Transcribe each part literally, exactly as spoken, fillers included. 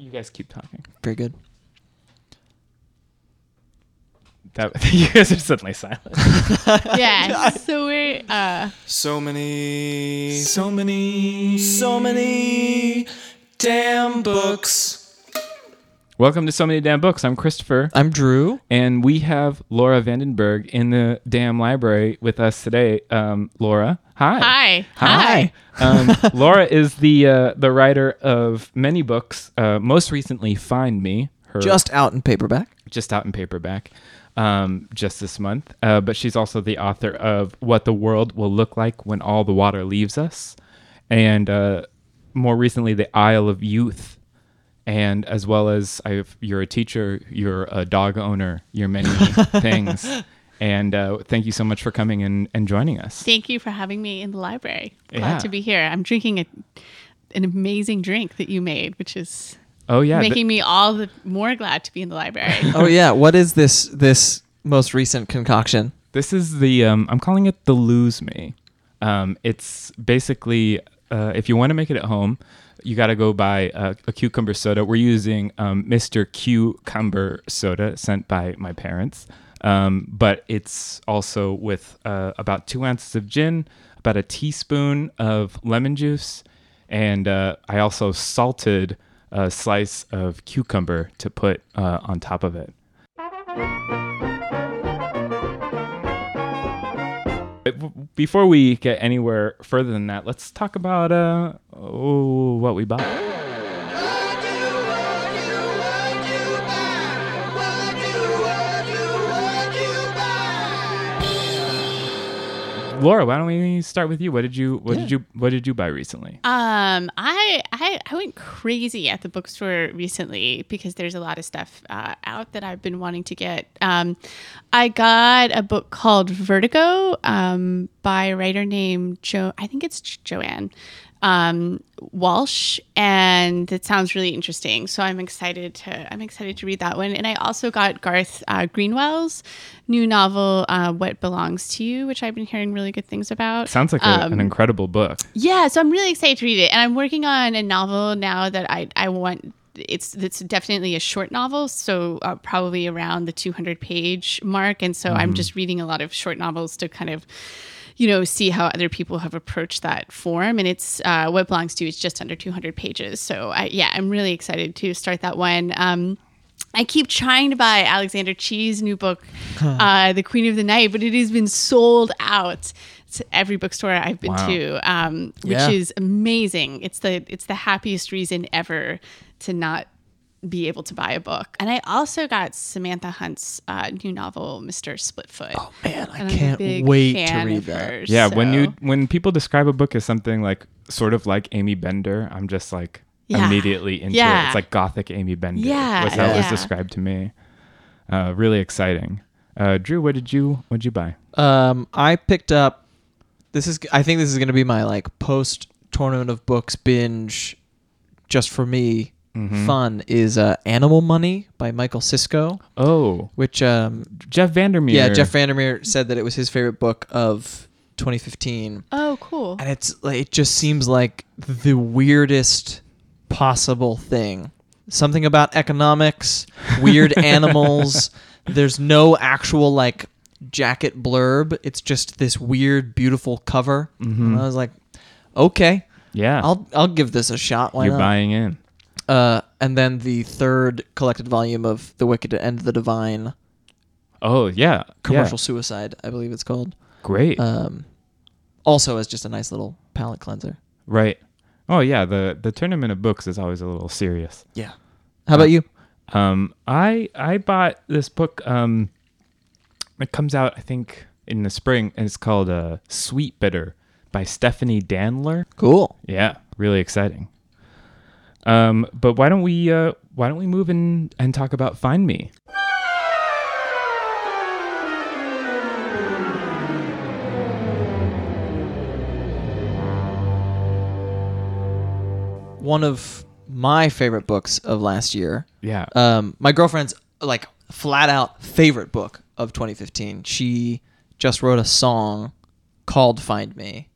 You guys keep talking. Very good. That you guys are suddenly silent. Yeah. So we're uh so many so many so many damn books. Welcome to So Many Damn Books. I'm Christopher. I'm Drew. And we have Laura Vandenberg in the damn library with us today. Um, Laura, hi. Hi. Hi. hi. Um, Laura is the uh, the writer of many books. Uh, most recently, Find Me. Her, just out in paperback. Just out in paperback. Um, just this month. Uh, but she's also the author of What the World Will Look Like When All the Water Leaves Us. And uh, more recently, The Isle of Youth. And as well as I've, you're a teacher, you're a dog owner, you're many things. And uh, thank you so much for coming in and joining us. Thank you for having me in the library. Glad yeah. to be here. I'm drinking a, an amazing drink that you made, which is oh, yeah, making th- me all the more glad to be in the library. Oh, yeah. What is this this most recent concoction? This is the, um, I'm calling it the Lose Me. Um, it's basically, uh, if you want to make it at home, you got to go buy a, a cucumber soda. We're using um, Mister Cucumber soda sent by my parents. Um, but it's also with uh, about two ounces of gin, about a teaspoon of lemon juice. And uh, I also salted a slice of cucumber to put uh, on top of it. Before we get anywhere further than that, let's talk about uh, oh, what we bought. Laura, why don't we start with you? What did you what yeah. did you what did you buy recently? Um, I, I I went crazy at the bookstore recently because there's a lot of stuff uh, out that I've been wanting to get. Um, I got a book called Vertigo um, by a writer named Jo. I think it's Joanne um, Walsh, and it sounds really interesting. So I'm excited to I'm excited to read that one. And I also got Garth uh, Greenwell's new novel uh, What Belongs to You, which I've been hearing really good things about. Sounds like um, a, an incredible book. Yeah, so I'm really excited to read it, and I'm working on a novel now that I I want. It's it's definitely a short novel, so uh, probably around the two hundred page mark, and so mm. I'm just reading a lot of short novels to kind of, you know, see how other people have approached that form. And it's uh, What Belongs to You is just under two hundred pages, so I, yeah, I'm really excited to start that one. Um, I keep trying to buy Alexander Chee's new book, huh. uh, The Queen of the Night, but it has been sold out to every bookstore I've been wow. to, um, which yeah. is amazing. It's the it's the happiest reason ever to not be able to buy a book. And I also got Samantha Hunt's uh, new novel, Mister Splitfoot. Oh man, I can't wait to read that. Her, yeah, so. when you when people describe a book as something like sort of like Aimee Bender, I'm just like yeah. immediately into yeah. it. It's like gothic Aimee Bender. Yeah, was how yeah. it was described to me. Uh, really exciting. Uh, Drew, what did you what did you buy? Um, I picked up. This is. I think this is going to be my like post tournament of books binge, just for me. Mm-hmm. Fun is uh, Animal Money by Michael Cisco. Oh, which um, Jeff Vandermeer. Yeah, Jeff Vandermeer said that it was his favorite book of twenty fifteen. Oh, cool! And it's like it just seems like the weirdest possible thing. Something about economics, weird animals. There's no actual like jacket blurb. It's just this weird, beautiful cover. Mm-hmm. And I was like, okay, yeah, I'll I'll give this a shot. Why You're not? Buying in. Uh, and then the third collected volume of The Wicked and the Divine. Oh, yeah. Commercial yeah. Suicide, I believe it's called. Great. Um, also as just a nice little palate cleanser. Right. Oh, yeah. The the tournament of books is always a little serious. Yeah. How about you? Um, I I bought this book. Um, it comes out, I think, in the spring, and it's called uh, Sweet Bitter by Stephanie Danler. Cool. Yeah. Really exciting. Um, but why don't we uh, why don't we move in and talk about Find Me? One of my favorite books of last year. Yeah. Um, my girlfriend's like flat out favorite book of twenty fifteen. She just wrote a song called "Find Me."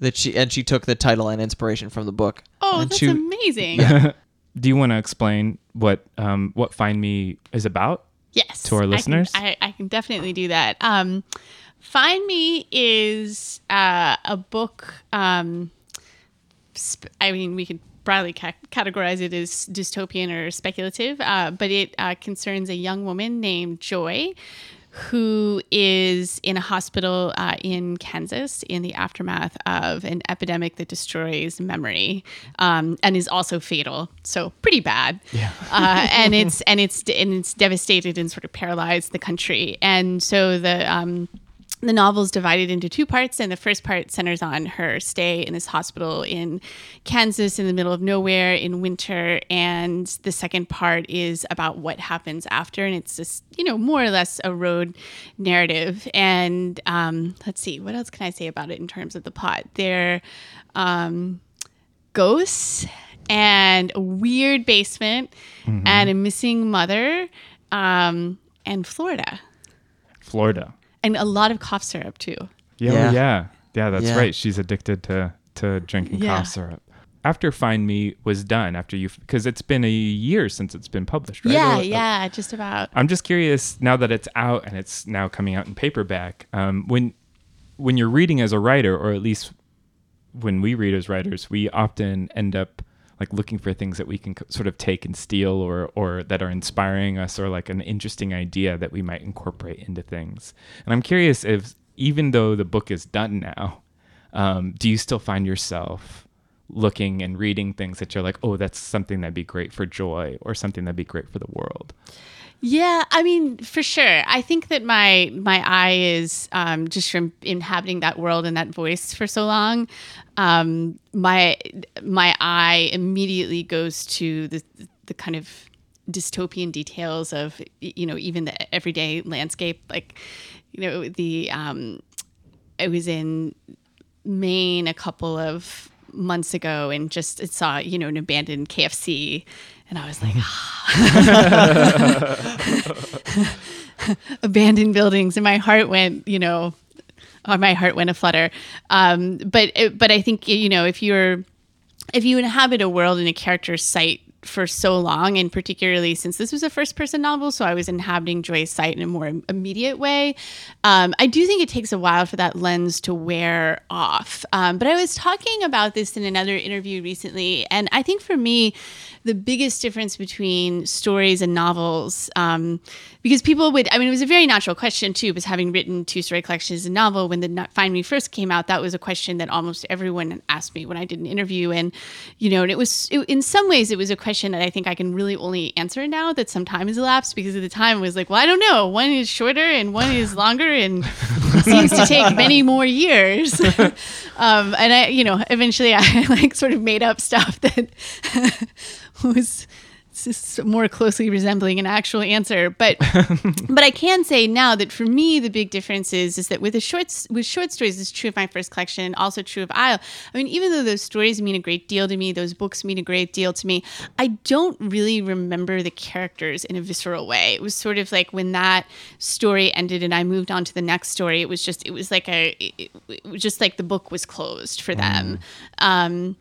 That she and she took the title and inspiration from the book. Oh, and that's she, amazing! Yeah. do you want to explain what um, what Find Me is about? Yes, to our listeners. I can, I, I can definitely do that. Um, Find Me is uh, a book. Um, sp- I mean, we could broadly ca- categorize it as dystopian or speculative, uh, but it uh, concerns a young woman named Joy, who is in a hospital uh, in Kansas in the aftermath of an epidemic that destroys memory um, and is also fatal. So pretty bad. Yeah. uh, and it's and it's and it's devastated and sort of paralyzed the country. And so the um, the novel's divided into two parts, and the first part centers on her stay in this hospital in Kansas in the middle of nowhere in winter, and the second part is about what happens after, and it's just, you know, more or less a road narrative. And um, let's see, what else can I say about it in terms of the plot? They're um, ghosts and a weird basement, mm-hmm. and a missing mother, um, and Florida. Florida. And a lot of cough syrup, too. Yeah, yeah, yeah. yeah that's yeah. right. She's addicted to, to drinking yeah. cough syrup. After Find Me was done, after you, because it's been a year since it's been published, right? Yeah, or, yeah, uh, just about. I'm just curious, now that it's out and it's now coming out in paperback, um, when when you're reading as a writer, or at least when we read as writers, we often end up like looking for things that we can co- sort of take and steal, or or that are inspiring us, or like an interesting idea that we might incorporate into things. And I'm curious if, even though the book is done now, um, do you still find yourself looking and reading things that you're like, oh, that's something that'd be great for Joy, or something that'd be great for the world? Yeah, I mean, for sure. I think that my my eye is um, just from inhabiting that world and that voice for so long. Um, my my eye immediately goes to the the kind of dystopian details of, you know, even the everyday landscape. Like, you know, the um, I was in Maine a couple of months ago and just it saw, you know, an abandoned K F C. And I was like, ah. Abandoned buildings. And my heart went, you know, oh, my heart went aflutter. Um, but but I think, you know, if you're, if you inhabit a world and a character's sight for so long, and particularly since this was a first-person novel, so I was inhabiting Joy's sight in a more immediate way, um, I do think it takes a while for that lens to wear off. Um, but I was talking about this in another interview recently, and I think for me, the biggest difference between stories and novels, um, because people would, I mean, it was a very natural question too, because having written two story collections and novel, when the Find Me first came out, that was a question that almost everyone asked me when I did an interview. And, you know, and it was, it, in some ways it was a question that I think I can really only answer now that some time has elapsed, because at the time it was like, well, I don't know. One is shorter and one is longer and seems to take many more years. um, and I, you know, eventually I like sort of made up stuff that was just more closely resembling an actual answer, but but I can say now that for me the big difference is is that with the shorts with short stories, it's true of my first collection and also true of Isle. I mean, even though those stories mean a great deal to me, those books mean a great deal to me, I don't really remember the characters in a visceral way. It was sort of like when that story ended and I moved on to the next story, it was just it was like a it, it was just like the book was closed for them. Mm. Um,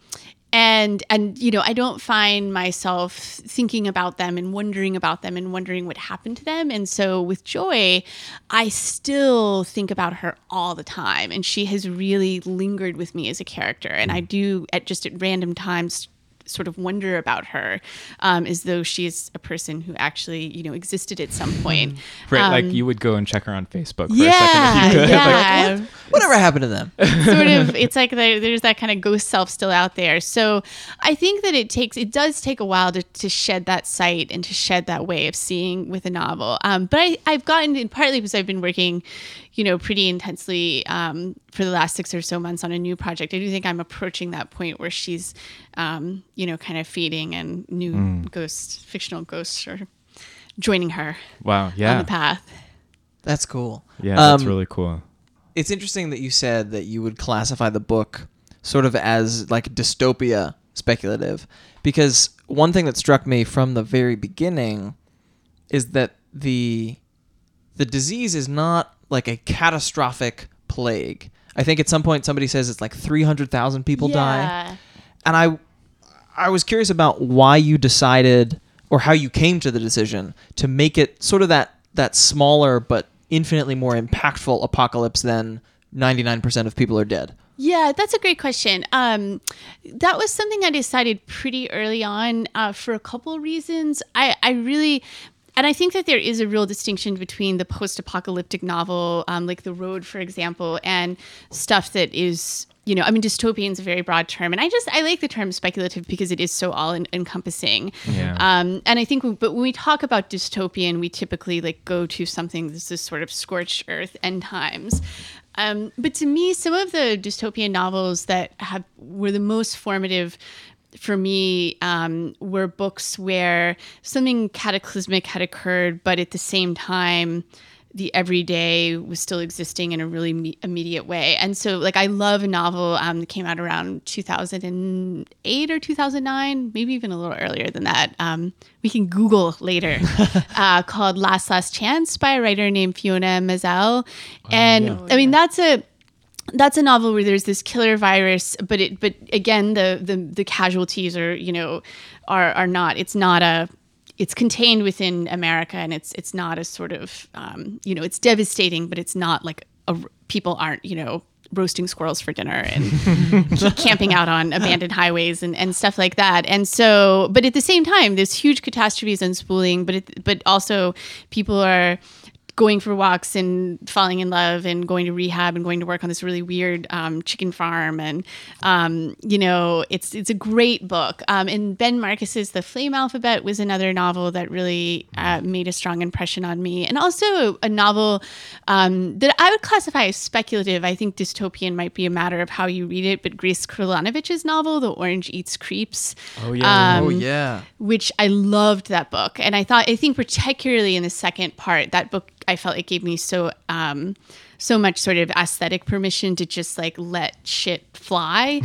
And, and you know, I don't find myself thinking about them and wondering about them and wondering what happened to them. And so with Joy, I still think about her all the time. And she has really lingered with me as a character. And I do, at just at random times, sort of wonder about her, um, as though she's a person who actually, you know, existed at some point. Right, um, like you would go and check her on Facebook for yeah, a second. If you could. Yeah, like, what? Whatever happened to them? Sort of, it's like the, there's that kind of ghost self still out there. So I think that it takes, it does take a while to, to shed that sight and to shed that way of seeing with a novel. Um, but I, I've gotten, and partly because I've been working, you know, pretty intensely um, for the last six or so months on a new project, I do think I'm approaching that point where she's, um, you know, kind of fading and new mm. ghosts, fictional ghosts are joining her. Wow, yeah. On the path. That's cool. Yeah, um, that's really cool. It's interesting that you said that you would classify the book sort of as like dystopia speculative, because one thing that struck me from the very beginning is that the the disease is not like a catastrophic plague. I think at some point somebody says it's like three hundred thousand people yeah. die. And I I was curious about why you decided, or how you came to the decision to make it sort of that that smaller but infinitely more impactful apocalypse than ninety-nine percent of people are dead. Yeah, that's a great question. Um, that was something I decided pretty early on uh, for a couple reasons. I, I really... And I think that there is a real distinction between the post-apocalyptic novel, um, like The Road, for example, and stuff that is, you know, I mean, dystopian is a very broad term. And I just, I like the term speculative because it is so all-encompassing. Yeah. Um, and I think, we, but when we talk about dystopian, we typically like go to something that's this sort of scorched earth end times. Um, but to me, some of the dystopian novels that have were the most formative for me, um, were books where something cataclysmic had occurred, but at the same time, the everyday was still existing in a really me- immediate way. And so, like, I love a novel um, that came out around two thousand eight or two thousand nine, maybe even a little earlier than that. Um, we can Google later, uh, called Last, Last Chance by a writer named Fiona Maazel. Um, and yeah. I mean, that's a... That's a novel where there's this killer virus, but it, but again, the, the, the casualties are, you know, are, are not, it's not a, it's contained within America, and it's, it's not a sort of, um, you know, it's devastating, but it's not like a, people aren't, you know, roasting squirrels for dinner and camping out on abandoned highways and, and stuff like that. And so, but at the same time, there's huge catastrophes unspooling, but, it, but also people are going for walks and falling in love and going to rehab and going to work on this really weird um, chicken farm. And, um, you know, it's it's a great book. Um, and Ben Marcus's The Flame Alphabet was another novel that really uh, made a strong impression on me. And also a novel um, that I would classify as speculative. I think dystopian might be a matter of how you read it, but Grace Krilanovich's novel, The Orange Eats Creeps. Oh, yeah. Um, oh, yeah. Which I loved that book. And I thought, I think particularly in the second part, that book, I felt it gave me so um, so much sort of aesthetic permission to just like let shit fly.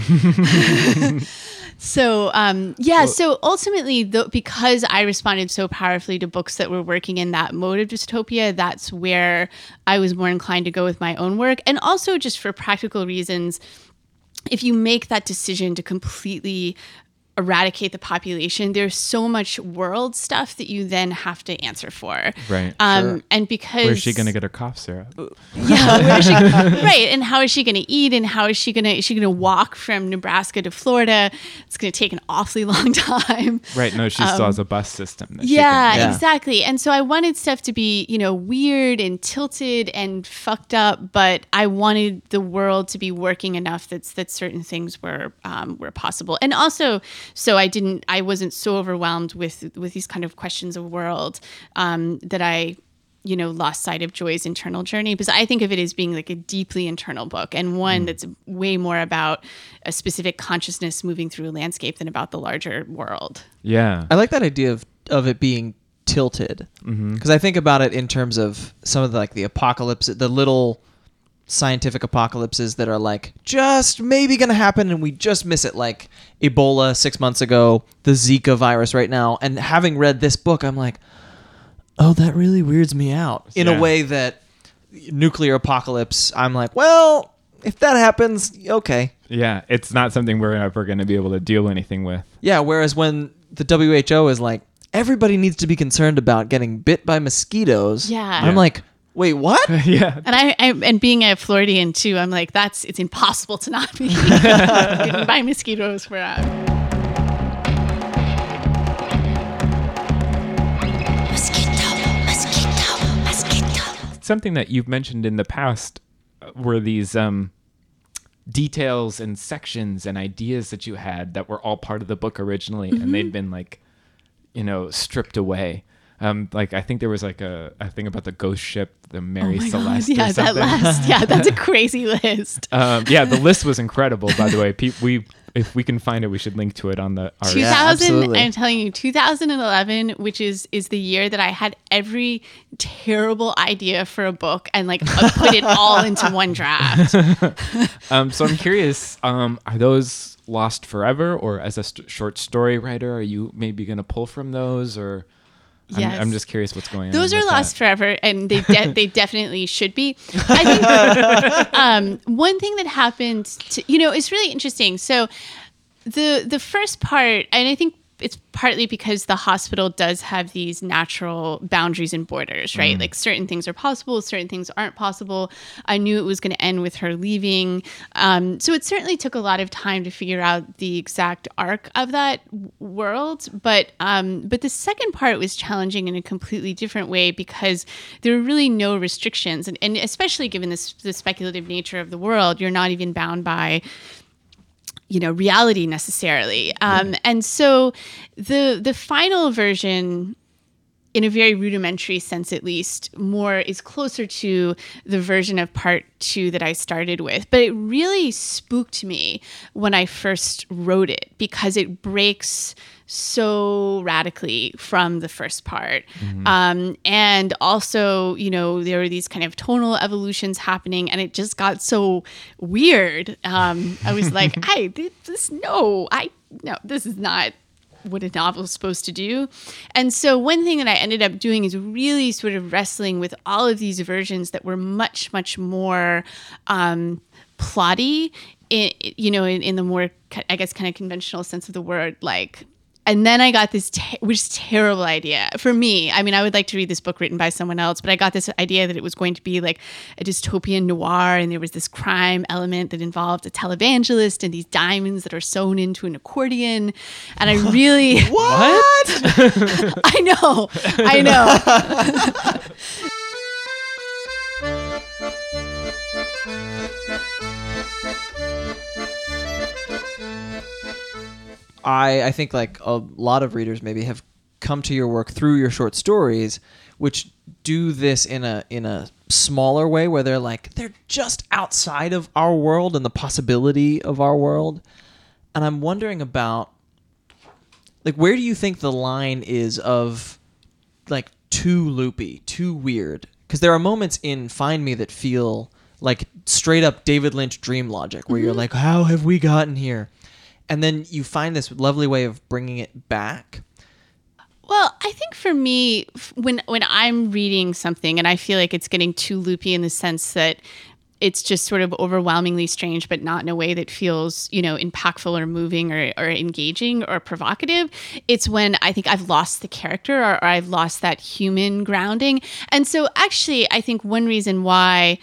So um, yeah, well, so ultimately, the, because I responded so powerfully to books that were working in that mode of dystopia, that's where I was more inclined to go with my own work. And also just for practical reasons, if you make that decision to completely eradicate the population, there's so much world stuff that you then have to answer for. Right. Um, sure. And because... Where's she going to get her cough syrup? Yeah. Where is she, right. And how is she going to eat? And how is she going to... Is she going to walk from Nebraska to Florida? It's going to take an awfully long time. Right. No, she um, still has a bus system. That yeah, she can, yeah, exactly. And so I wanted stuff to be, you know, weird and tilted and fucked up, but I wanted the world to be working enough that's, that certain things were, um, were possible. And also... So I didn't, I wasn't so overwhelmed with, with these kind of questions of world um, that I, you know, lost sight of Joy's internal journey, because I think of it as being like a deeply internal book, and one mm. that's way more about a specific consciousness moving through a landscape than about the larger world. Yeah. I like that idea of, of it being tilted, because mm-hmm. I think about it in terms of some of the, like the apocalypse, the little scientific apocalypses that are like just maybe gonna happen and we just miss it, like Ebola six months ago, the Zika virus right now. And having read this book, I'm like, oh, that really weirds me out in yeah. a way that nuclear apocalypse, I'm like, well, if that happens, okay. Yeah, it's not something we're ever going to be able to deal anything with. Yeah, whereas when the W H O is like, everybody needs to be concerned about getting bit by mosquitoes, yeah, I'm yeah. like, wait, what? Yeah. And I, I and being a Floridian too, I'm like, that's it's impossible to not be bitten by mosquitoes for us. Mosquito, mosquito, mosquito. Something that you've mentioned in the past were these um, details and sections and ideas that you had that were all part of the book originally, mm-hmm. and they'd been like, you know, stripped away. Um, like I think there was like a, a thing about the ghost ship, the Mary oh Celeste. God, yeah, or something. That last. Yeah, that's a crazy list. um, yeah, the list was incredible. By the way, Pe- we if we can find it, we should link to it on the. Our two thousand. Yeah, I'm telling you, two thousand eleven, which is is the year that I had every terrible idea for a book and like put it all into one draft. um, so I'm curious, um, are those lost forever, or as a st- short story writer, are you maybe going to pull from those, or? Yes. I'm, I'm just curious what's going on. Those are lost that. forever, and they de- they definitely should be. I think that, um, one thing that happened, to, you know, it's really interesting. So the the first part, and I think it's partly because the hospital does have these natural boundaries and borders, right? Mm. Like certain things are possible, certain things aren't possible. I knew it was going to end with her leaving. Um, so it certainly took a lot of time to figure out the exact arc of that world. But um, but the second part was challenging in a completely different way because there were really no restrictions. And, and especially given this, the speculative nature of the world, you're not even bound by, you know, reality necessarily. Um, right. And so the the final version, in a very rudimentary sense at least, more is closer to the version of part two that I started with. But it really spooked me when I first wrote it because it breaks so radically from the first part. Mm-hmm. Um, and also, you know, there were these kind of tonal evolutions happening and it just got so weird. Um, I was like, I did this. No, I, no, this is not what a novel is supposed to do. And so one thing that I ended up doing is really sort of wrestling with all of these versions that were much, much more um, plotty, in, you know, in, in the more, I guess, kind of conventional sense of the word, like. And then I got this, te- which is a terrible idea for me. I mean, I would like to read this book written by someone else, but I got this idea that it was going to be like a dystopian noir and there was this crime element that involved a televangelist and these diamonds that are sewn into an accordion. And I really... what? I know. I know. I, I think like a lot of readers maybe have come to your work through your short stories, which do this in a in a smaller way where they're like, they're just outside of our world and the possibility of our world. And I'm wondering about, like, where do you think the line is of like too loopy, too weird? Because there are moments in Find Me that feel like straight up David Lynch dream logic where mm-hmm. you're like, how have we gotten here? And then you find this lovely way of bringing it back. Well, I think for me, when when I'm reading something and I feel like it's getting too loopy in the sense that it's just sort of overwhelmingly strange, but not in a way that feels, you know, impactful or moving or, or engaging or provocative. It's when I think I've lost the character or, or I've lost that human grounding. And so actually, I think one reason why,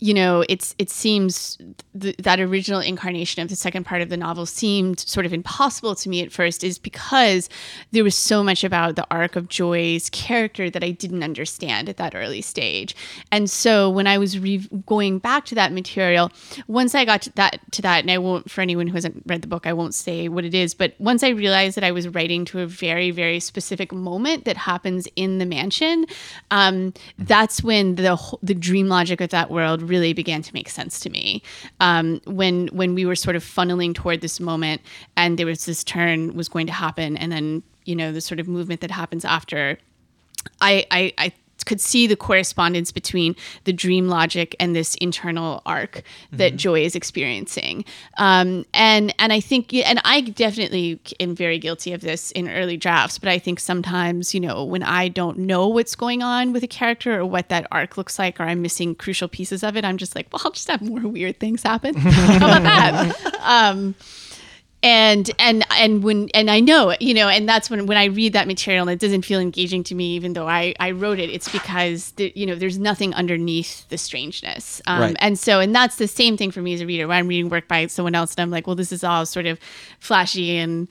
you know, it's it seems th- that original incarnation of the second part of the novel seemed sort of impossible to me at first is because there was so much about the arc of Joy's character that I didn't understand at that early stage. And so when I was re- going back to that material, once I got to that, to that, and I won't, for anyone who hasn't read the book, I won't say what it is, but once I realized that I was writing to a very, very specific moment that happens in the mansion, um, that's when the the dream logic of that world really began to make sense to me. Um, when when we were sort of funneling toward this moment and there was this turn was going to happen and then, you know, the sort of movement that happens after, I, I, I could see the correspondence between the dream logic and this internal arc that mm-hmm. Joy is experiencing. Um, and and I think, and I definitely am very guilty of this in early drafts, but I think sometimes, you know, when I don't know what's going on with a character or what that arc looks like, or I'm missing crucial pieces of it, I'm just like, well, I'll just have more weird things happen. How about that? Um, And and and when and I know it, you know, and that's when when I read that material and it doesn't feel engaging to me, even though I, I wrote it, it's because the, you know, there's nothing underneath the strangeness. Um, right. And so and that's the same thing for me as a reader when I'm reading work by someone else and I'm like, well, this is all sort of flashy and,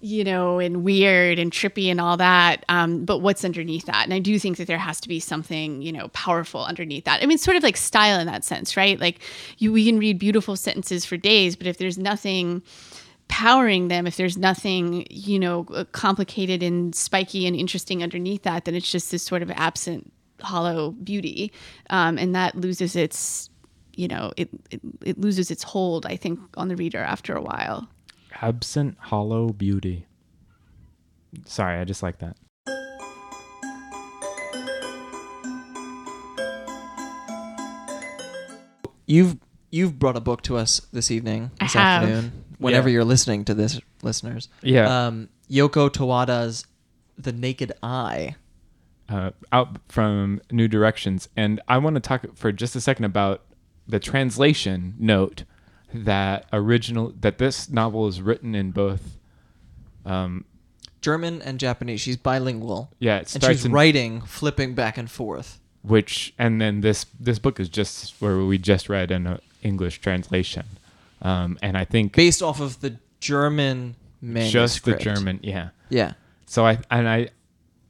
you know, and weird and trippy and all that. Um, but what's underneath that? And I do think that there has to be something, you know, powerful underneath that. I mean, sort of like style in that sense, right? Like you, we can read beautiful sentences for days, but if there's nothing powering them, if there's nothing, you know, complicated and spiky and interesting underneath that, then it's just this sort of absent, hollow beauty, um, and that loses its, you know, it, it it loses its hold, I think, on the reader after a while. Absent, hollow beauty. Sorry, I just like that. You've you've brought a book to us this evening, this I have. afternoon. Whenever yeah. you're listening to this, listeners. Yeah. Um, Yoko Tawada's The Naked Eye. Uh, out from New Directions. And I want to talk for just a second about the translation note that original that this novel is written in both um, German and Japanese. She's bilingual. Yeah, it starts and she's in, writing, flipping back and forth. Which and then this this book is just where we just read an English translation, um, and I think based off of the German manuscript. Just the German, yeah, yeah. So I and I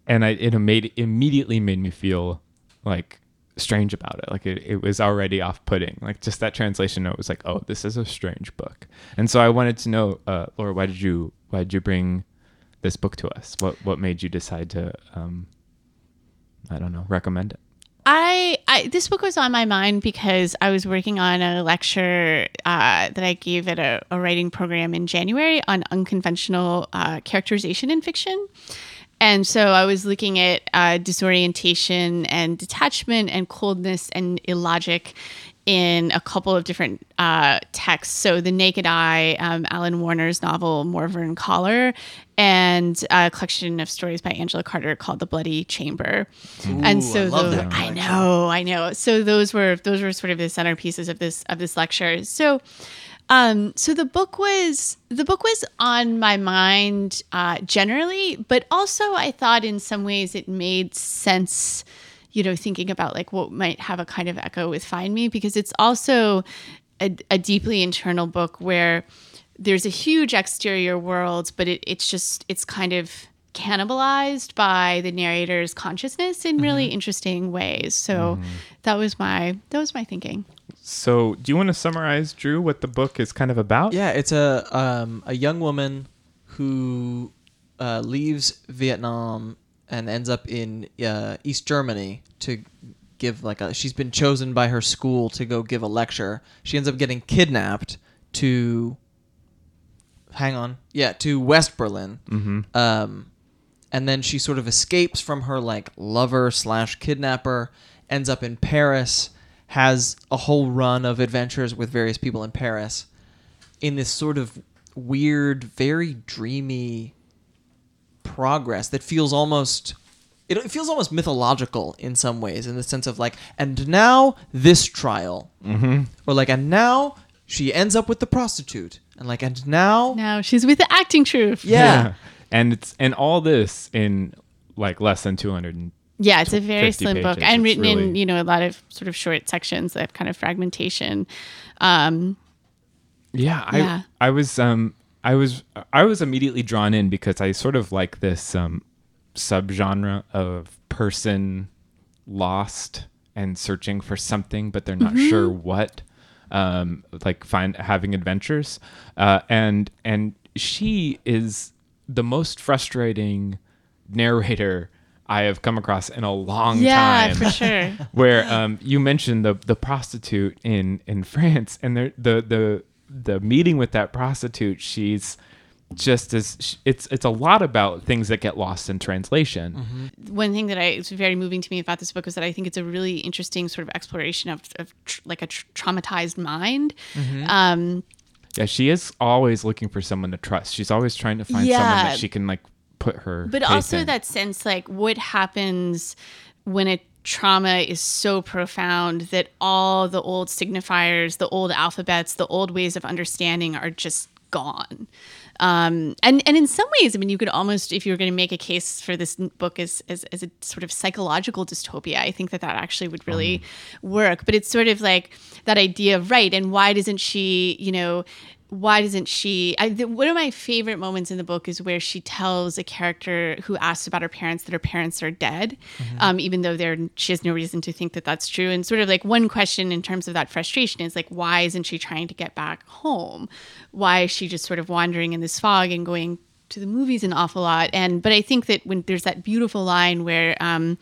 and I it made immediately made me feel like strange about it. Like it, it was already off-putting. Like just that translation note was like, oh, this is a strange book. And so I wanted to know, uh, Laura, why did you why did you bring this book to us? What what made you decide to um, I don't know, recommend it? I, I this book was on my mind because I was working on a lecture uh, that I gave at a, a writing program in January on unconventional uh, characterization in fiction. And so I was looking at uh, disorientation and detachment and coldness and illogic in a couple of different uh, texts. So The Naked Eye, um, Alan Warner's novel, Morvern Callar, and a collection of stories by Angela Carter called The Bloody Chamber. Ooh, and so I, love those, that I know, I know. So those were those were sort of the centerpieces of this of this lecture. So um, so the book was the book was on my mind uh, generally, but also I thought in some ways it made sense, you know, thinking about like what might have a kind of echo with Find Me, because it's also a, a deeply internal book where there's a huge exterior world, but it, it's just, it's kind of cannibalized by the narrator's consciousness in really mm-hmm. interesting ways. So mm-hmm. that was my, that was my thinking. So do you want to summarize, Drew, what the book is kind of about? Yeah, it's a, um, a young woman who uh, leaves Vietnam and ends up in uh, East Germany to give like a... She's been chosen by her school to go give a lecture. She ends up getting kidnapped to... Hang on. Yeah, to West Berlin. Mm-hmm. Um, and then she sort of escapes from her like lover slash kidnapper, ends up in Paris, has a whole run of adventures with various people in Paris in this sort of weird, very dreamy... progress that feels almost it, it feels almost mythological in some ways, in the sense of like, and now this trial mm-hmm. or like, and now she ends up with the prostitute, and like, and now now she's with the acting troupe. Yeah. yeah and it's and all this in like less than two hundred yeah it's a very slim pages. book, and it's written really... in you know a lot of sort of short sections that have kind of fragmentation. um yeah I yeah. I was um I was I was immediately drawn in because I sort of like this um, subgenre of person lost and searching for something, but they're not mm-hmm. sure what. Um, like find having adventures, uh, and and she is the most frustrating narrator I have come across in a long yeah, time. Yeah, for sure. Where um, you mentioned the the prostitute in in France, and the the the. the meeting with that prostitute, she's just as it's it's a lot about things that get lost in translation. Mm-hmm. One thing that I it's very moving to me about this book is that I think it's a really interesting sort of exploration of, of tr- like a tr- traumatized mind. Mm-hmm. Um, yeah, she is always looking for someone to trust. She's always trying to find yeah, someone that she can like put her. But also in. That sense, like what happens when it. Trauma is so profound that all the old signifiers, the old alphabets, the old ways of understanding are just gone. Um, and, and in some ways, I mean, you could almost, if you were going to make a case for this book as, as, as a sort of psychological dystopia, I think that that actually would really mm. work. But it's sort of like that idea of, right, and why doesn't she, you know, why doesn't she... I, the, one of my favorite moments in the book is where she tells a character who asks about her parents that her parents are dead, mm-hmm. um, even though they're, she has no reason to think that that's true. And sort of like one question in terms of that frustration is like, why isn't she trying to get back home? Why is she just sort of wandering in this fog and going to the movies an awful lot? And but I think that when there's that beautiful line where um,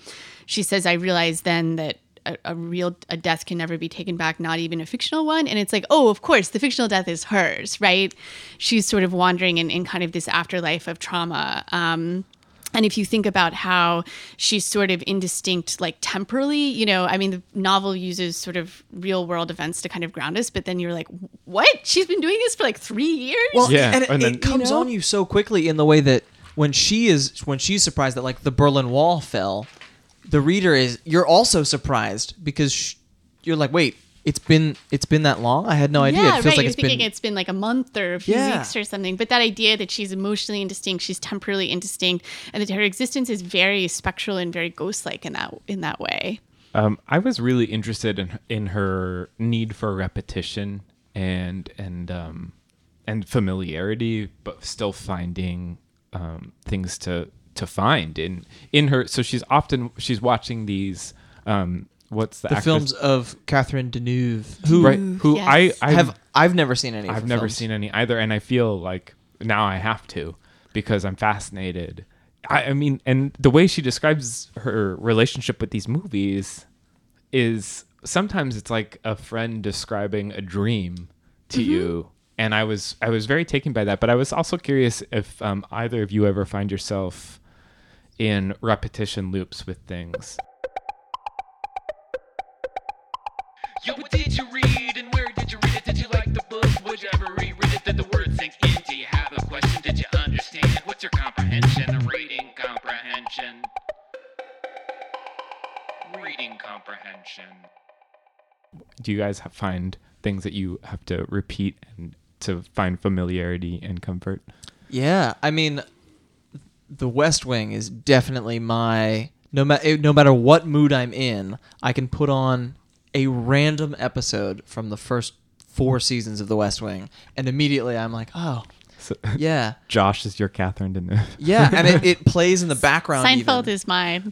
she says, I realized then that A, a real a death can never be taken back, not even a fictional one. And it's like, oh, of course, the fictional death is hers, right? She's sort of wandering in, in kind of this afterlife of trauma. Um, and if you think about how she's sort of indistinct, like temporally, you know, I mean, the novel uses sort of real world events to kind of ground us, but then you're like, what? She's been doing this for like three years? Well, yeah. And, and, and then, it comes you know? on you so quickly in the way that when she is, when she's surprised that like the Berlin Wall fell, the reader is, you're also surprised because sh- you're like, wait, It's been it's been that long. I had no idea. Yeah, it feels right. Like You're it's thinking been... it's been like a month or a few yeah. weeks or something. But that idea that she's emotionally indistinct, she's temporally indistinct, and that her existence is very spectral and very ghost-like in that in that way. Um, I was really interested in in her need for repetition and and um, and familiarity, but still finding um, things to to find in in her. So she's often she's watching these. Um, What's the, the films of Catherine Deneuve? Who, right, who yes. I I've, have I've never seen any. Of I've never films. seen any either, and I feel like now I have to because I'm fascinated. I, I mean, and the way she describes her relationship with these movies is sometimes it's like a friend describing a dream to mm-hmm. you, and I was I was very taken by that, but I was also curious if um, either of you ever find yourself in repetition loops with things. Yo, what did you read and where did you read it? Did you like the book? Would you ever reread it? Did the words sink in? Do you have a question? Did you understand? What's your comprehension? A reading comprehension. Reading comprehension. Do you guys have, find things that you have to repeat and to find familiarity and comfort? Yeah, I mean, The West Wing is definitely my... No, ma- no matter what mood I'm in, I can put on... a random episode from the first four seasons of The West Wing, and immediately I'm like, oh, so, yeah. Josh is your Catherine Deneuve. Yeah, and it, it plays in the background. Seinfeld even. is mine.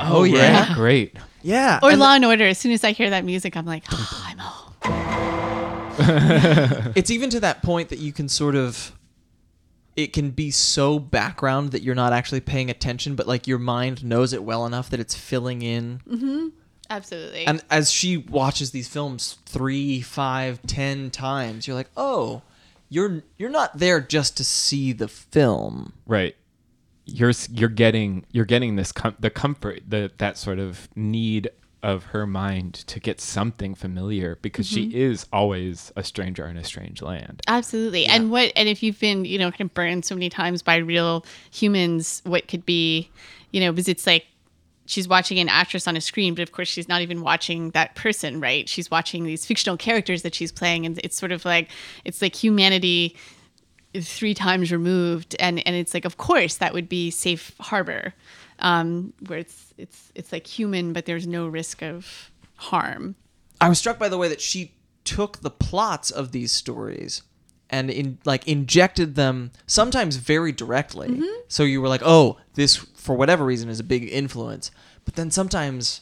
Oh, oh yeah, right? Great. Yeah, or and Law the, and Order. As soon as I hear that music, I'm like, oh, I'm home. It's even to that point that you can sort of. It can be so background that you're not actually paying attention, but like your mind knows it well enough that it's filling in. Mm-hmm. Absolutely. And as she watches these films three, five, ten times, you're like, oh, you're you're not there just to see the film, right? You're you're getting you're getting this com- the comfort the that sort of need of her mind to get something familiar because mm-hmm. she is always a stranger in a strange land. Absolutely. Yeah. And what and if you've been, you know, kind of burned so many times by real humans, what could be, you know, because it's like she's watching an actress on a screen, but of course she's not even watching that person, right? She's watching these fictional characters that she's playing, and it's sort of like it's like humanity three times removed, and and it's like, of course that would be safe harbor. Um, where it's it's it's like human, but there's no risk of harm. I was struck by the way that she took the plots of these stories and in like injected them sometimes very directly. Mm-hmm. So you were like, oh, this for whatever reason is a big influence, but then sometimes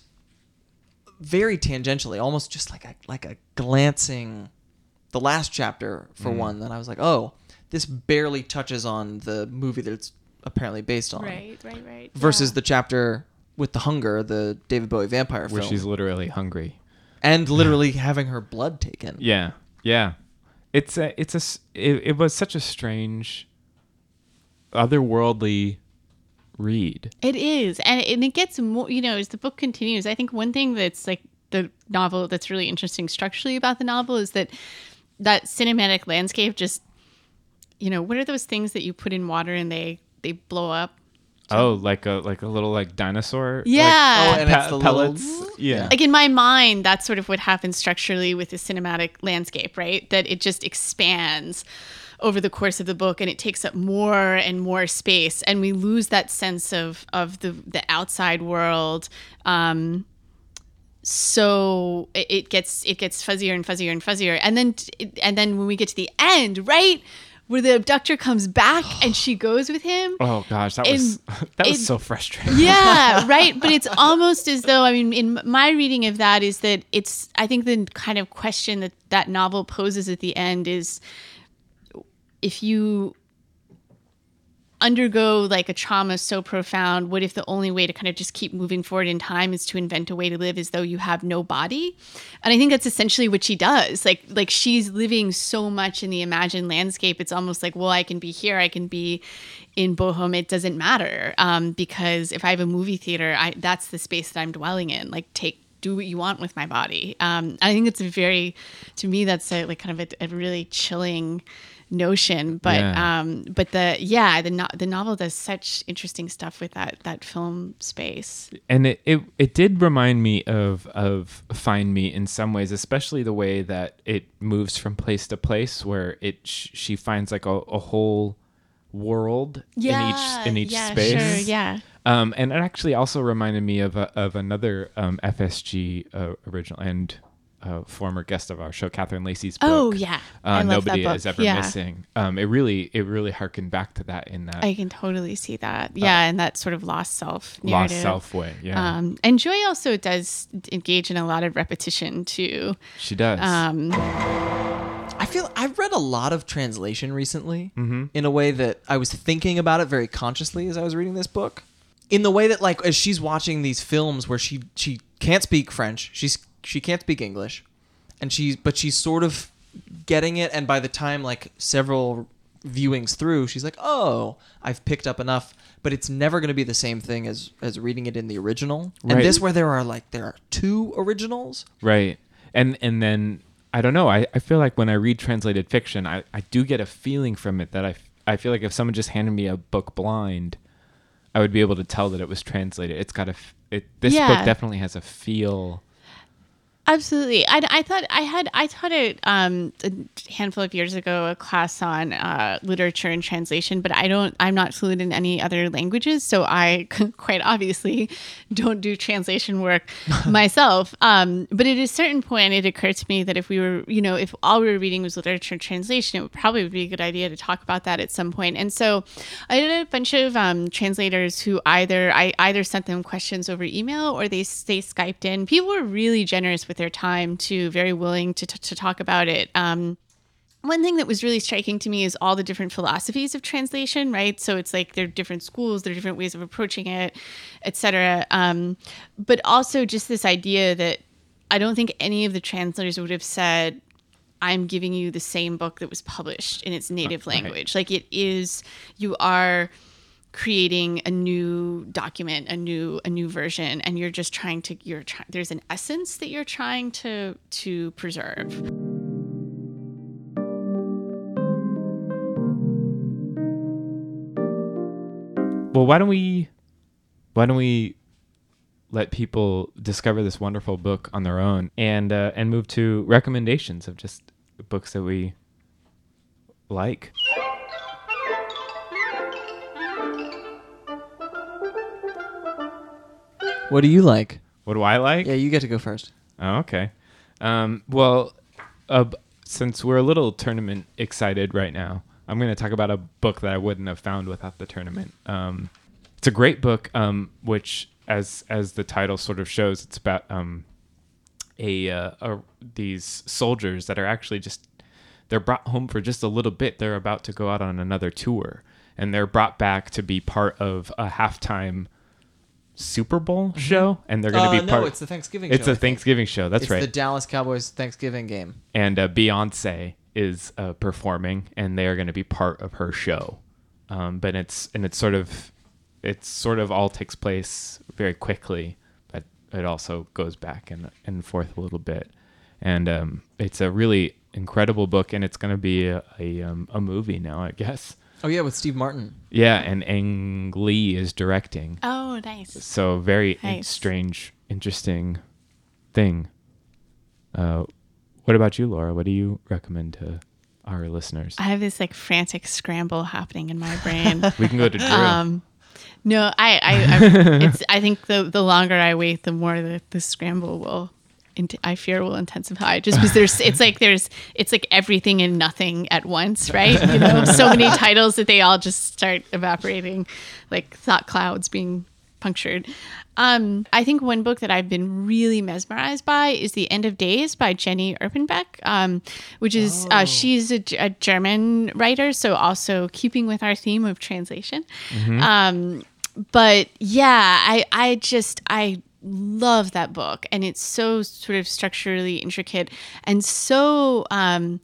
very tangentially, almost just like a like a glancing. The last chapter for mm. one, that I was like, oh, this barely touches on the movie that it's apparently based on. Right, right, right. Versus yeah. the chapter with the hunger, the David Bowie vampire Where film. Where she's literally hungry. And literally yeah. having her blood taken. Yeah, yeah. It's a, it's a, it, it was such a strange, otherworldly read. It is. And it, and it gets more, you know, as the book continues. I think one thing that's like the novel that's really interesting structurally about the novel is that that cinematic landscape just, you know, what are those things that you put in water and they... they blow up. Oh, like a like a little like dinosaur. Yeah, like, oh, and pe- it's the pellets. Little... Yeah, like in my mind, that's sort of what happens structurally with the cinematic landscape, right? That it just expands over the course of the book, and it takes up more and more space, and we lose that sense of of the the outside world. Um, so it, it gets it gets fuzzier and fuzzier and fuzzier, and then and then when we get to the end, right? Where the abductor comes back and she goes with him. Oh gosh, that and, was that was it, so frustrating. Yeah, right. But it's almost as though, I mean, in my reading of that is that it's. I think the kind of question that that novel poses at the end is, if you undergo like a trauma so profound, what if the only way to kind of just keep moving forward in time is to invent a way to live as though you have no body? And I think that's essentially what she does. Like, like she's living so much in the imagined landscape. It's almost like, well, I can be here. I can be in Bochum. It doesn't matter. Um, because if I have a movie theater, I, that's the space that I'm dwelling in. Like take, do what you want with my body. Um, I think it's a very, to me, that's a, like kind of a, a really chilling notion, but yeah. um, but the yeah the no- the novel does such interesting stuff with that that film space. And it, it it did remind me of of Find Me in some ways, especially the way that it moves from place to place, where it sh- she finds like a, a whole world yeah, in each in each yeah, space. Sure, yeah. Um, and it actually also reminded me of a, of another um, F S G uh, original and. Uh, former guest of our show, Catherine Lacey's book. Oh yeah, uh, I love Nobody that book. Is Ever yeah. Missing. Um, it really, it really harkened back to that in that. I can totally see that. Yeah, uh, and that sort of lost self narrative. Lost self way. Yeah. Um, and Joy also does engage in a lot of repetition too. She does. Um, I feel I've read a lot of translation recently mm-hmm. in a way that I was thinking about it very consciously as I was reading this book. In the way that, like, as she's watching these films where she she can't speak French, she's She can't speak English, and she's but she's sort of getting it. And by the time like several viewings through, she's like, "Oh, I've picked up enough." But it's never going to be the same thing as as reading it in the original. Right. And this, where there are like there are two originals, right? And and then I don't know. I, I feel like when I read translated fiction, I, I do get a feeling from it that I I feel like if someone just handed me a book blind, I would be able to tell that it was translated. It's got a it. This yeah. book definitely has a feel. Absolutely. I, I thought I had I taught it um, a handful of years ago, a class on uh, literature and translation, but I don't I'm not fluent in any other languages. So I quite obviously don't do translation work myself. Um, but at a certain point, it occurred to me that if we were, you know, if all we were reading was literature and translation, it would probably be a good idea to talk about that at some point. And so I did a bunch of um, translators who either I either sent them questions over email or they, they Skyped in. People were really generous with their time too, very willing to, t- to talk about it. Um, one thing that was really striking to me is all the different philosophies of translation, right? So it's like there are different schools, there are different ways of approaching it, et cetera. Um, but also just this idea that I don't think any of the translators would have said, I'm giving you the same book that was published in its native right. language. Like it is, you are creating a new document, a new a new version, and you're just trying to you're try, there's an essence that you're trying to to preserve. Well, why don't we why don't we let people discover this wonderful book on their own and uh, and move to recommendations of just books that we like. What do you like? What do I like? Yeah, you get to go first. Oh, okay. Um, well, uh, since we're a little tournament excited right now, I'm going to talk about a book that I wouldn't have found without the tournament. Um, it's a great book, um, which, as as the title sort of shows, it's about um, a, uh, a these soldiers that are actually just they're brought home for just a little bit. They're about to go out on another tour, and they're brought back to be part of a halftime Super Bowl show, and they're going to uh, be part. No, it's the Thanksgiving. It's show, the Thanksgiving show. That's it's right. It's the Dallas Cowboys Thanksgiving game, and uh, Beyonce is uh, performing, and they are going to be part of her show. Um, but it's and it's sort of, it's sort of all takes place very quickly, but it also goes back and and forth a little bit, and um, it's a really incredible book, and it's going to be a a, um, a movie now, I guess. Oh, yeah, with Steve Martin. Yeah, and Ang Lee is directing. Oh, nice. So very nice. In- strange, interesting thing. Uh, what about you, Laura? What do you recommend to our listeners? I have this like frantic scramble happening in my brain. We can go to Drew. Um, no, I I, I, it's, I think the, the longer I wait, the more the, the scramble will... I fear will intensify just because there's it's like there's it's like everything and nothing at once, right? You know, so many titles that they all just start evaporating like thought clouds being punctured. Um, I think one book that I've been really mesmerized by is The End of Days by Jenny Erpenbeck, um, which is, oh. uh, she's a, a German writer. So also keeping with our theme of translation. Mm-hmm. Um, but yeah, I, I just, I, love that book, and it's so sort of structurally intricate and so um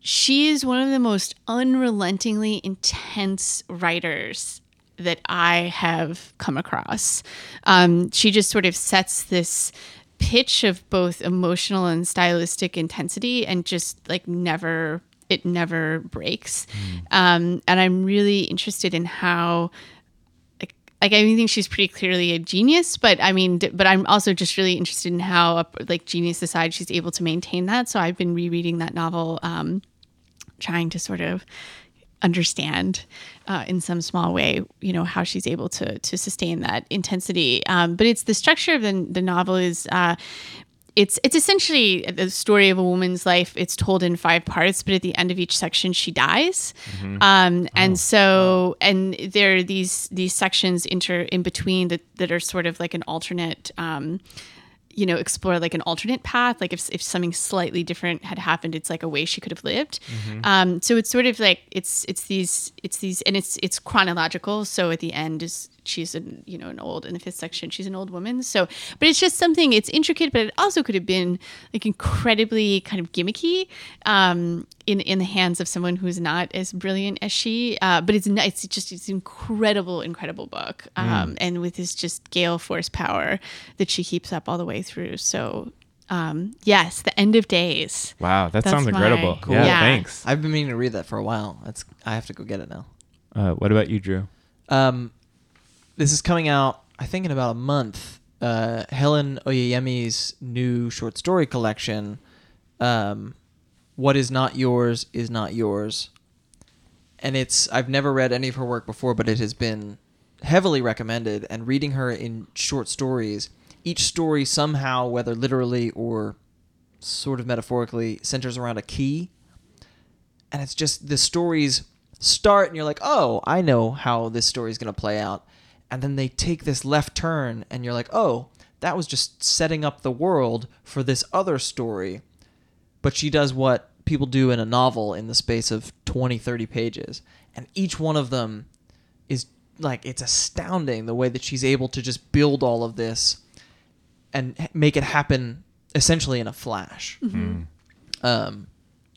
she is one of the most unrelentingly intense writers that I have come across. Um she just sort of sets this pitch of both emotional and stylistic intensity and just like never it never breaks. Mm. Um, and I'm really interested in how, like, like, I think she's pretty clearly a genius, but I mean, but I'm also just really interested in how, like, genius aside, she's able to maintain that. So I've been rereading that novel, um, trying to sort of understand uh, in some small way, you know, how she's able to to sustain that intensity. Um, but it's the structure of the, the novel is, uh, it's it's essentially the story of a woman's life. It's told in five parts, but at the end of each section, she dies. Mm-hmm. Um, and oh. so, and there are these these sections inter in between that, that are sort of like an alternate, um, you know, explore like an alternate path. Like if if something slightly different had happened, it's like a way she could have lived. Mm-hmm. Um, so it's sort of like it's it's these it's these and it's it's chronological. So at the end is she's an you know an old in the fifth section she's an old woman. So but it's just something, it's intricate, but it also could have been like incredibly kind of gimmicky um, in in the hands of someone who's not as brilliant as she. Uh, but it's it's just it's an incredible incredible book, um, mm. and with this just gale force power that she keeps up all the way through. So um, yes, The End of Days. Wow, that That's sounds incredible. My, cool. Yeah, yeah, thanks. I've been meaning to read that for a while. That's I have to go get it now. Uh, what about you, Drew? Um, this is coming out, I think, in about a month. Uh, Helen Oyeyemi's new short story collection, um, What is Not Yours is Not Yours. And it's I've never read any of her work before, but it has been heavily recommended. And reading her in short stories, each story somehow, whether literally or sort of metaphorically, centers around a key. And it's just the stories start and you're like, oh, I know how this story is going to play out. And then they take this left turn and you're like, oh, that was just setting up the world for this other story. But she does what people do in a novel in the space of twenty, thirty pages. And each one of them is like, it's astounding the way that she's able to just build all of this and make it happen essentially in a flash. Mm-hmm. Um,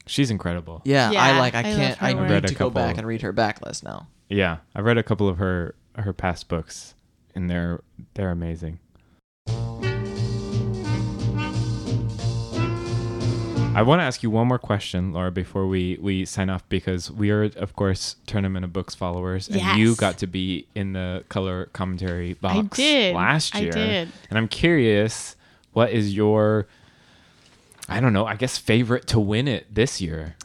she's incredible. Yeah, yeah, I like. I, I can't. I need to couple, go back and read her backlist now. Yeah, I've read a couple of her her past books, and they're they're amazing. I want to ask you one more question, Laura, before we, we sign off, because we are, of course, Tournament of Books followers, and yes. you got to be in the color commentary box I did. last year. I did. And I'm curious, what is your, I don't know, I guess favorite to win it this year?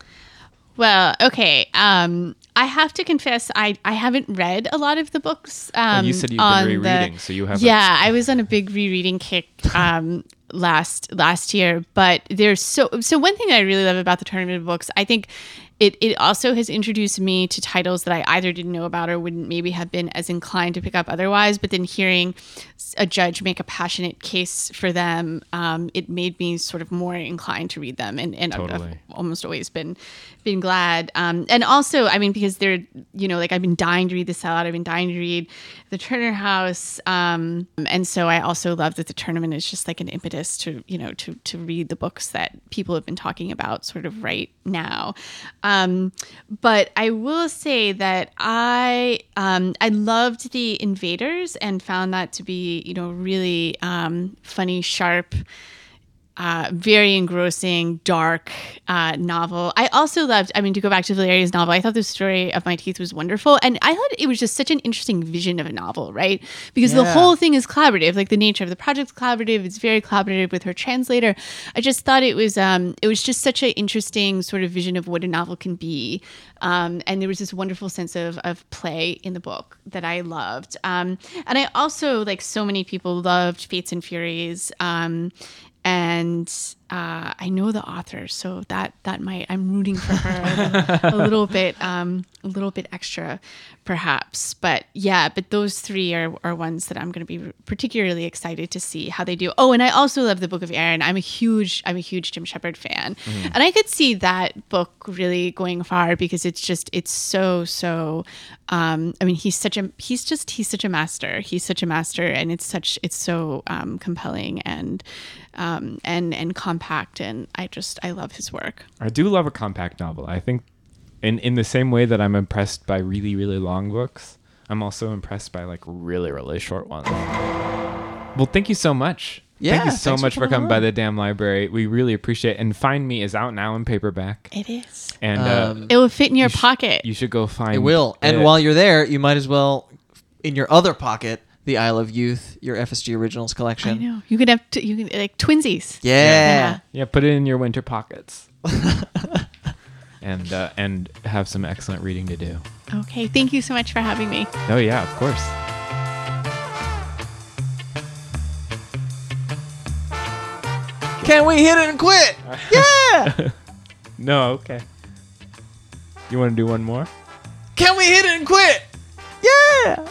Well, okay. Um, I have to confess, I, I haven't read a lot of the books. Um, well, you said you've been rereading, the, so you haven't. Yeah, I was on a big rereading kick um, last last year. But there's so so one thing that I really love about the Tournament of Books, I think it it also has introduced me to titles that I either didn't know about or wouldn't maybe have been as inclined to pick up otherwise. But then hearing a judge make a passionate case for them, um, it made me sort of more inclined to read them, and, and totally. I've, I've almost always been been glad. Um, and also, I mean, because they're, you know, like I've been dying to read The Sellout, I've been dying to read The Turner House, um, and so I also love that the tournament is just like an impetus to, you know, to to read the books that people have been talking about sort of right now. Um, but I will say that I um, I loved The Invaders and found that to be, you know, really um, funny, sharp, uh, very engrossing, dark uh, novel. I also loved, I mean, to go back to Valeria's novel, I thought The Story of My Teeth was wonderful. And I thought it was just such an interesting vision of a novel, right? Because yeah. the whole thing is collaborative. Like the nature of the project's collaborative. It's very collaborative with her translator. I just thought it was, um, it was just such an interesting sort of vision of what a novel can be. Um, and there was this wonderful sense of of play in the book that I loved. Um, and I also, like so many people, loved Fates and Furies. Um, and uh, I know the author, so that that might I'm rooting for her a little bit, um, a little bit extra, perhaps. But yeah, but those three are are ones that I'm going to be particularly excited to see how they do. Oh, and I also love The Book of Aaron. I'm a huge I'm a huge Jim Shepard fan, mm-hmm. and I could see that book really going far because it's just it's so so. Um, I mean, he's such a he's just he's such a master. He's such a master, and it's such it's so um, compelling and. Um, and and compact, and I just I love his work. I do love a compact novel. I think in in the same way that I'm impressed by really really long books, I'm also impressed by like really really short ones. Well, thank you so much Yeah, thank you so much for coming, for coming by the damn library. We really appreciate it. And Find Me is out now in paperback. It is. And um, uh, it will fit in your you pocket. Sh- you should go find it. Will. And it. While you're there, you might as well, in your other pocket, The Isle of Youth, your F S G Originals collection. I know. You could have t- you can, like twinsies. Yeah. yeah. Yeah, put it in your winter pockets. and uh, and have some excellent reading to do. Okay. Thank you so much for having me. Oh, yeah, of course. Can we hit it and quit? Yeah! No, okay. You want to do one more? Can we hit it and quit? Yeah!